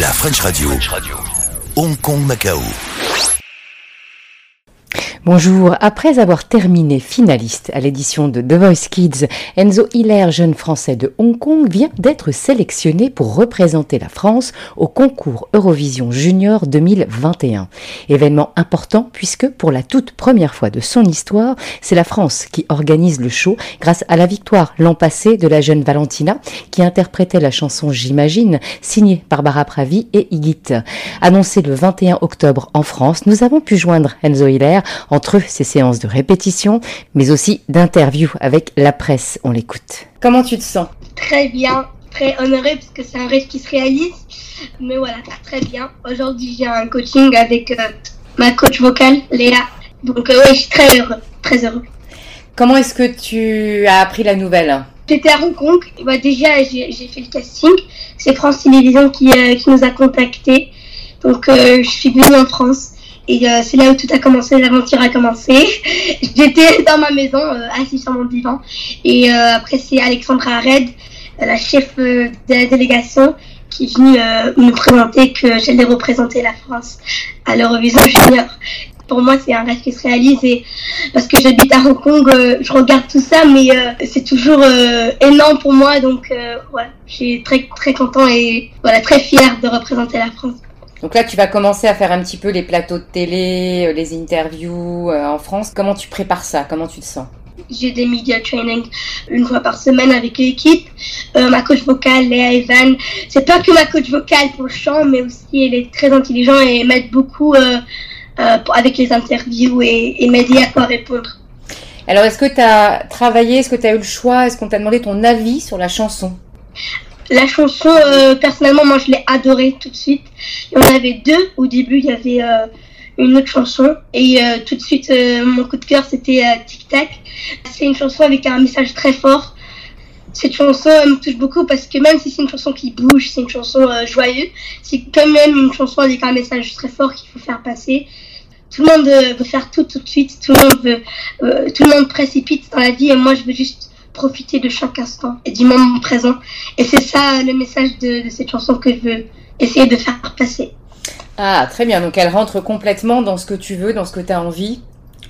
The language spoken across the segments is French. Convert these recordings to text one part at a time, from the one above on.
La French Radio, Hong Kong, Macao. Bonjour, après avoir terminé finaliste à l'édition de The Voice Kids, Enzo Hilaire, jeune français de Hong Kong, vient d'être sélectionné pour représenter la France au concours Eurovision Junior 2021. Événement important puisque pour la toute première fois de son histoire, c'est la France qui organise le show grâce à la victoire l'an passé de la jeune Valentina qui interprétait la chanson J'imagine, signée Barbara Pravi et Higit. Annoncé le 21 octobre en France, nous avons pu joindre Enzo Hilaire entre ces séances de répétition, mais aussi d'interviews avec la presse. On l'écoute. Comment tu te sens ? Très bien, très honorée parce que c'est un rêve qui se réalise. Mais voilà, très bien. Aujourd'hui, j'ai un coaching avec ma coach vocale, Léa. Donc oui, je suis très heureuse, très heureuse. Comment est-ce que tu as appris la nouvelle ? J'étais à Hong Kong. Bah, déjà, j'ai fait le casting. C'est France Télévisions qui nous a contactés. Donc je suis venue en France. Et c'est là où tout a commencé, l'aventure a commencé. J'étais dans ma maison, assise sur mon divan. Et après, c'est Alexandra Hared, la chef de la délégation, qui est venue nous présenter que j'allais représenter la France à l'Eurovision Junior. Pour moi, c'est un rêve qui se réalise. Et parce que j'habite à Hong Kong, je regarde tout ça, mais c'est toujours énorme pour moi. Donc, voilà, je suis très, très contente et voilà, très fière de représenter la France. Donc là, tu vas commencer à faire un petit peu les plateaux de télé, les interviews en France. Comment tu prépares ça ? Comment tu te sens ? J'ai des media training une fois par semaine avec l'équipe. Ma coach vocale, Léa Ivan, c'est pas que ma coach vocale pour le chant, mais aussi elle est très intelligente et m'aide beaucoup avec les interviews et m'aider à quoi répondre. Alors, est-ce que tu as travaillé ? Est-ce que tu as eu le choix ? Est-ce qu'on t'a demandé ton avis sur la chanson ? La chanson, personnellement, moi, je l'ai adorée tout de suite. Il y en avait deux. Au début, il y avait une autre chanson. Et tout de suite, mon coup de cœur, c'était Tic Tac. C'est une chanson avec un message très fort. Cette chanson, elle me touche beaucoup parce que même si c'est une chanson qui bouge, c'est une chanson joyeuse, c'est quand même une chanson avec un message très fort qu'il faut faire passer. Tout le monde veut faire tout de suite. Tout le monde précipite dans la vie. Et moi, je veux juste profiter de chaque instant et du moment présent. Et c'est ça le message de cette chanson que je veux essayer de faire passer. Ah, très bien. Donc, elle rentre complètement dans ce que tu veux, dans ce que tu as envie.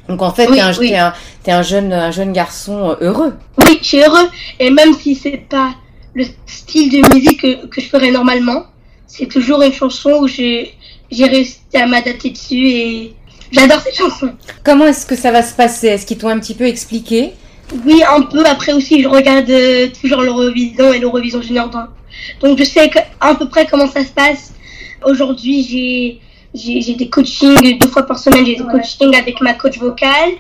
Donc, en fait, t'es un jeune garçon heureux. Oui, je suis heureux. Et même si c'est pas le style de musique que je ferais normalement, c'est toujours une chanson où j'ai réussi à m'adapter dessus et j'adore cette chanson. Comment est-ce que ça va se passer ? Est-ce qu'ils t'ont un petit peu expliqué ? Oui, un peu. Après aussi, je regarde toujours l'Eurovision et l'Eurovision Junior. Donc, je sais à peu près comment ça se passe. Aujourd'hui, j'ai des coachings. 2 fois par semaine, j'ai des coachings avec ma coach vocale.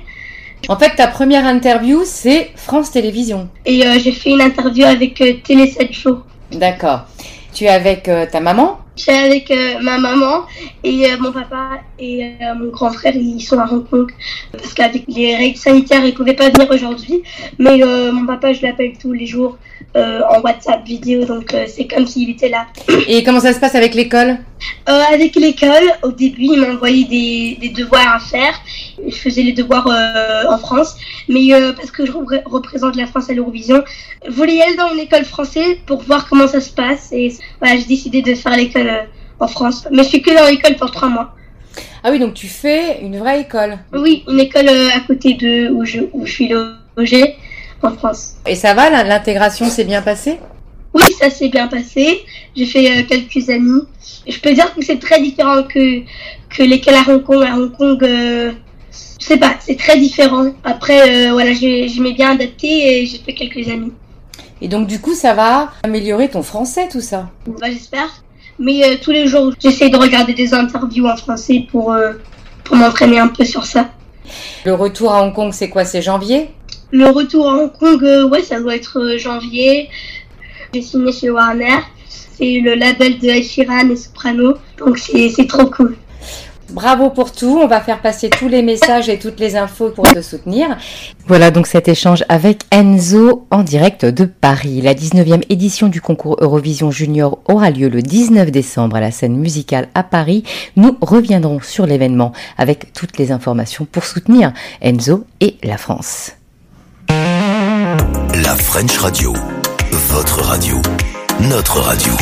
En fait, ta première interview, c'est France Télévisions. Et j'ai fait une interview avec Télé-Sed Show. D'accord. Tu es avec ta maman ? Je suis avec ma maman et mon papa et mon grand frère, ils sont à Hong Kong. Parce qu'avec les règles sanitaires, ils ne pouvaient pas venir aujourd'hui. Mais mon papa, je l'appelle tous les jours en WhatsApp vidéo, donc c'est comme s'il était là. Et comment ça se passe avec l'école ? Avec l'école, au début, ils m'envoyaient des devoirs à faire. Je faisais les devoirs en France. Mais parce que je représente la France à l'Eurovision, je voulais aller dans une école française pour voir comment ça se passe. Et voilà, j'ai décidé de faire l'école en France. Mais je suis que dans l'école pour 3 mois. Ah oui, donc tu fais une vraie école ? Oui, une école à côté de où je suis logée en France. Et ça va, l'intégration s'est bien passée ? Oui, ça s'est bien passé. J'ai fait quelques amis. Je peux dire que c'est très différent que l'école à Hong Kong. À Hong Kong, je sais pas, c'est très différent. Après, voilà, je m'ai bien adaptée et j'ai fait quelques amis. Et donc, du coup, ça va améliorer ton français, tout ça ? Bah, j'espère. Mais tous les jours, j'essaie de regarder des interviews en français pour m'entraîner un peu sur ça. Le retour à Hong Kong, c'est quoi ? C'est janvier ? Le retour à Hong Kong, ouais, ça doit être janvier. J'ai signé chez Warner, c'est le label de Aichiran et Soprano, donc c'est trop cool. Bravo pour tout, on va faire passer tous les messages et toutes les infos pour te soutenir. Voilà donc cet échange avec Enzo en direct de Paris. La 19e édition du concours Eurovision Junior aura lieu le 19 décembre à la scène musicale à Paris. Nous reviendrons sur l'événement avec toutes les informations pour soutenir Enzo et la France. La French Radio. Votre radio, notre radio.